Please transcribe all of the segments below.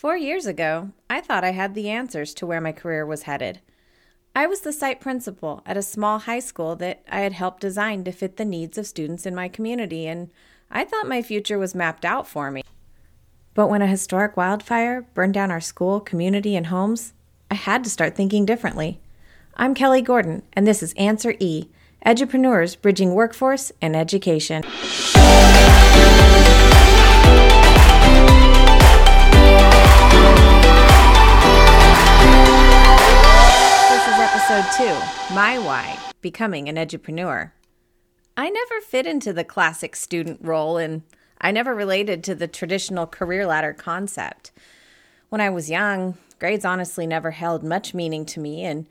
4 years ago, I thought I had the answers to where my career was headed. I was the site principal at a small high school that I had helped design to fit the needs of students in my community, and I thought my future was mapped out for me. But when a historic wildfire burned down our school, community, and homes, I had to start thinking differently. I'm Kelly Gordon, and this is Answer E, Edupreneurs Bridging Workforce and Education. Episode 2, My Why, Becoming an Edupreneur. I never fit into the classic student role, and I never related to the traditional career ladder concept. When I was young, grades honestly never held much meaning to me, and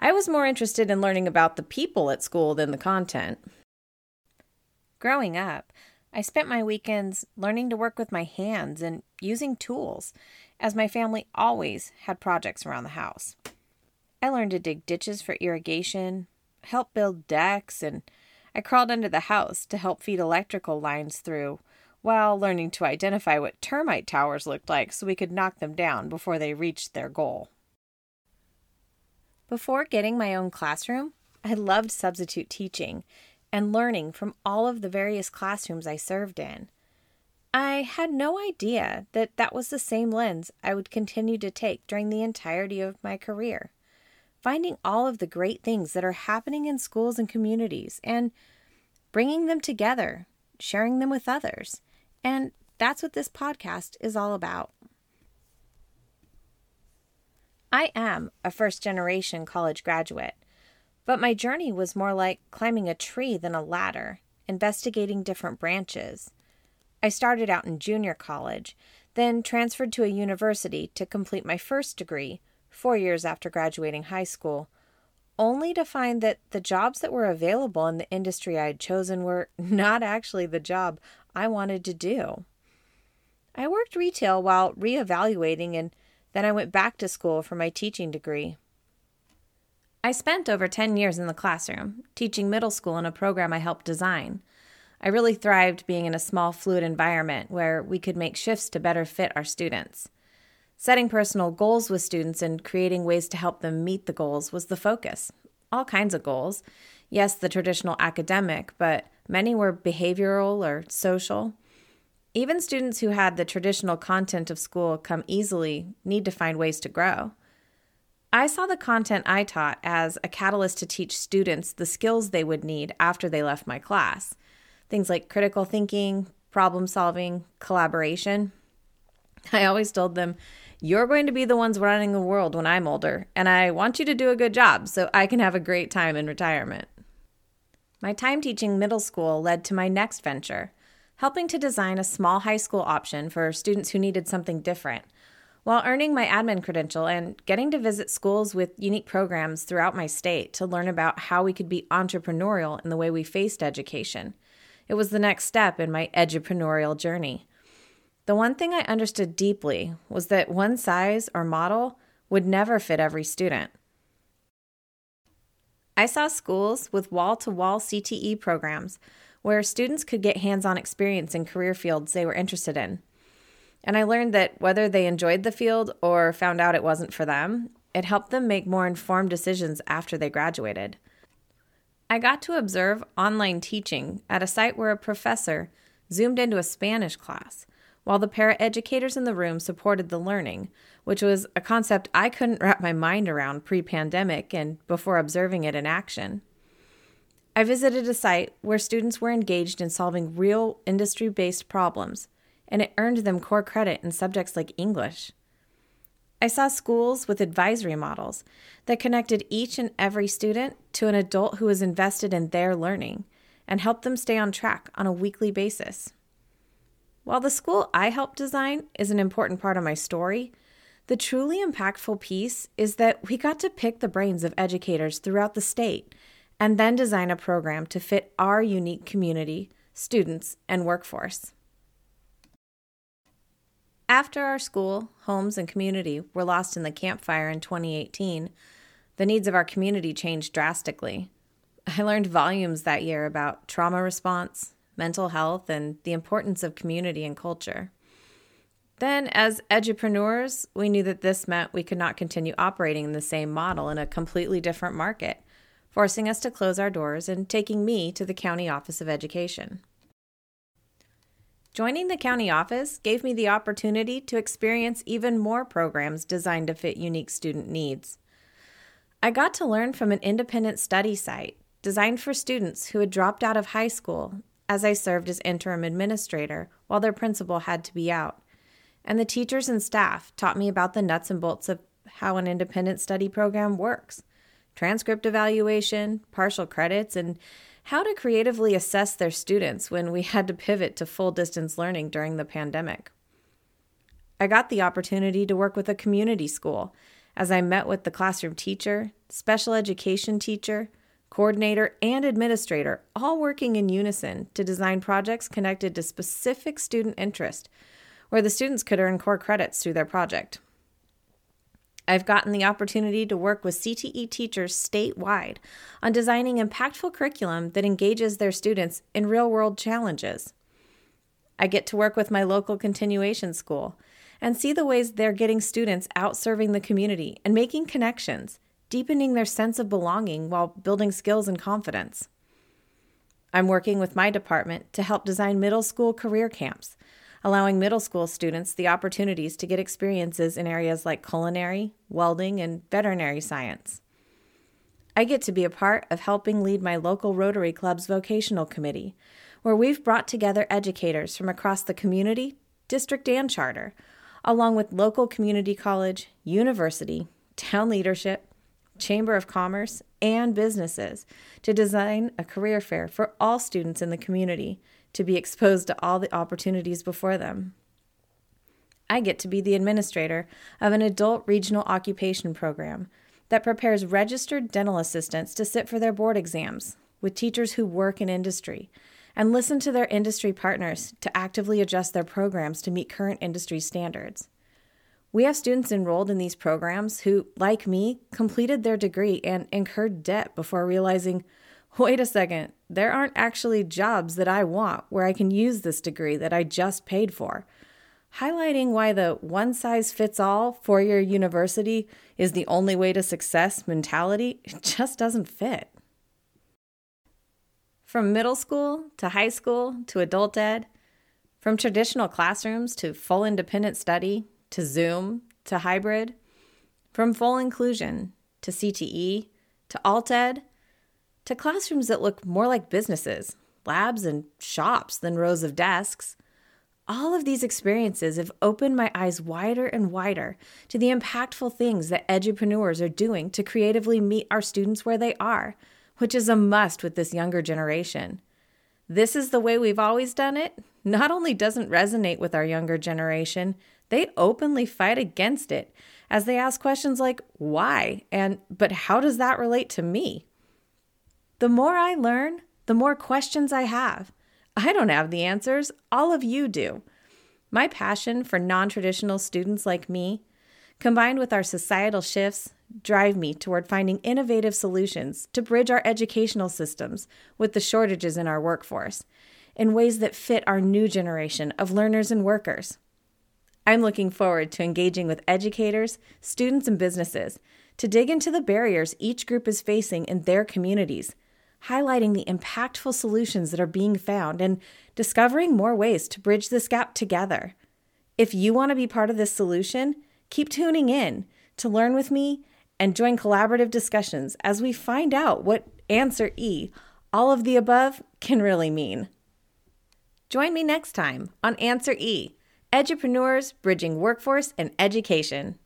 I was more interested in learning about the people at school than the content. Growing up, I spent my weekends learning to work with my hands and using tools, as my family always had projects around the house. I learned to dig ditches for irrigation, help build decks, and I crawled under the house to help feed electrical lines through while learning to identify what termite towers looked like so we could knock them down before they reached their goal. Before getting my own classroom, I loved substitute teaching and learning from all of the various classrooms I served in. I had no idea that that was the same lens I would continue to take during the entirety of my career. Finding all of the great things that are happening in schools and communities and bringing them together, sharing them with others. And that's what this podcast is all about. I am a first-generation college graduate, but my journey was more like climbing a tree than a ladder, investigating different branches. I started out in junior college, then transferred to a university to complete my first degree, 4 years after graduating high school, only to find that the jobs that were available in the industry I had chosen were not actually the job I wanted to do. I worked retail while reevaluating, and then I went back to school for my teaching degree. I spent over 10 years in the classroom, teaching middle school in a program I helped design. I really thrived being in a small, fluid environment where we could make shifts to better fit our students. Setting personal goals with students and creating ways to help them meet the goals was the focus. All kinds of goals. Yes, the traditional academic, but many were behavioral or social. Even students who had the traditional content of school come easily need to find ways to grow. I saw the content I taught as a catalyst to teach students the skills they would need after they left my class. Things like critical thinking, problem solving, collaboration. I always told them, you're going to be the ones running the world when I'm older, and I want you to do a good job so I can have a great time in retirement. My time teaching middle school led to my next venture, helping to design a small high school option for students who needed something different, while earning my admin credential and getting to visit schools with unique programs throughout my state to learn about how we could be entrepreneurial in the way we faced education. It was the next step in my edupreneurial journey. The one thing I understood deeply was that one size or model would never fit every student. I saw schools with wall-to-wall CTE programs where students could get hands-on experience in career fields they were interested in. And I learned that whether they enjoyed the field or found out it wasn't for them, it helped them make more informed decisions after they graduated. I got to observe online teaching at a site where a professor zoomed into a Spanish class, while the paraeducators in the room supported the learning, which was a concept I couldn't wrap my mind around pre-pandemic and before observing it in action. I visited a site where students were engaged in solving real industry-based problems, and it earned them core credit in subjects like English. I saw schools with advisory models that connected each and every student to an adult who was invested in their learning and helped them stay on track on a weekly basis. While the school I helped design is an important part of my story, the truly impactful piece is that we got to pick the brains of educators throughout the state and then design a program to fit our unique community, students, and workforce. After our school, homes, and community were lost in the Camp Fire in 2018, the needs of our community changed drastically. I learned volumes that year about trauma response, mental health, and the importance of community and culture. Then, as edupreneurs, we knew that this meant we could not continue operating in the same model in a completely different market, forcing us to close our doors and taking me to the County Office of Education. Joining the County Office gave me the opportunity to experience even more programs designed to fit unique student needs. I got to learn from an independent study site designed for students who had dropped out of high school, as I served as interim administrator while their principal had to be out. And the teachers and staff taught me about the nuts and bolts of how an independent study program works, transcript evaluation, partial credits, and how to creatively assess their students when we had to pivot to full distance learning during the pandemic. I got the opportunity to work with a community school as I met with the classroom teacher, special education teacher, coordinator, and administrator, all working in unison to design projects connected to specific student interest, where the students could earn core credits through their project. I've gotten the opportunity to work with CTE teachers statewide on designing impactful curriculum that engages their students in real-world challenges. I get to work with my local continuation school and see the ways they're getting students out serving the community and making connections, deepening their sense of belonging while building skills and confidence. I'm working with my department to help design middle school career camps, allowing middle school students the opportunities to get experiences in areas like culinary, welding, and veterinary science. I get to be a part of helping lead my local Rotary Club's vocational committee, where we've brought together educators from across the community, district, and charter, along with local community college, university, town leadership, chamber of commerce, and businesses to design a career fair for all students in the community, to be exposed to all the opportunities before them. I get to be the administrator of an adult regional occupation program that prepares registered dental assistants to sit for their board exams with teachers who work in industry and listen to their industry partners to actively adjust their programs to meet current industry standards. We have students enrolled in these programs who, like me, completed their degree and incurred debt before realizing, wait a second, there aren't actually jobs that I want where I can use this degree that I just paid for, highlighting why the one-size-fits-all four-year university is the only way to success mentality just doesn't fit. From middle school to high school to adult ed, from traditional classrooms to full independent study to Zoom to hybrid, from full inclusion to CTE to alt ed, to classrooms that look more like businesses, labs, and shops than rows of desks. All of these experiences have opened my eyes wider and wider to the impactful things that edupreneurs are doing to creatively meet our students where they are, which is a must with this younger generation. This is the way we've always done it. Not only doesn't resonate with our younger generation, they openly fight against it as they ask questions like, why? And, but how does that relate to me? The more I learn, the more questions I have. I don't have the answers. All of you do. My passion for non-traditional students like me, combined with our societal shifts, drive me toward finding innovative solutions to bridge our educational systems with the shortages in our workforce in ways that fit our new generation of learners and workers. I'm looking forward to engaging with educators, students, and businesses to dig into the barriers each group is facing in their communities, highlighting the impactful solutions that are being found and discovering more ways to bridge this gap together. If you want to be part of this solution, keep tuning in to learn with me and join collaborative discussions as we find out what Answer E, all of the above, can really mean. Join me next time on Answer E, Edupreneurs Bridging Workforce and Education.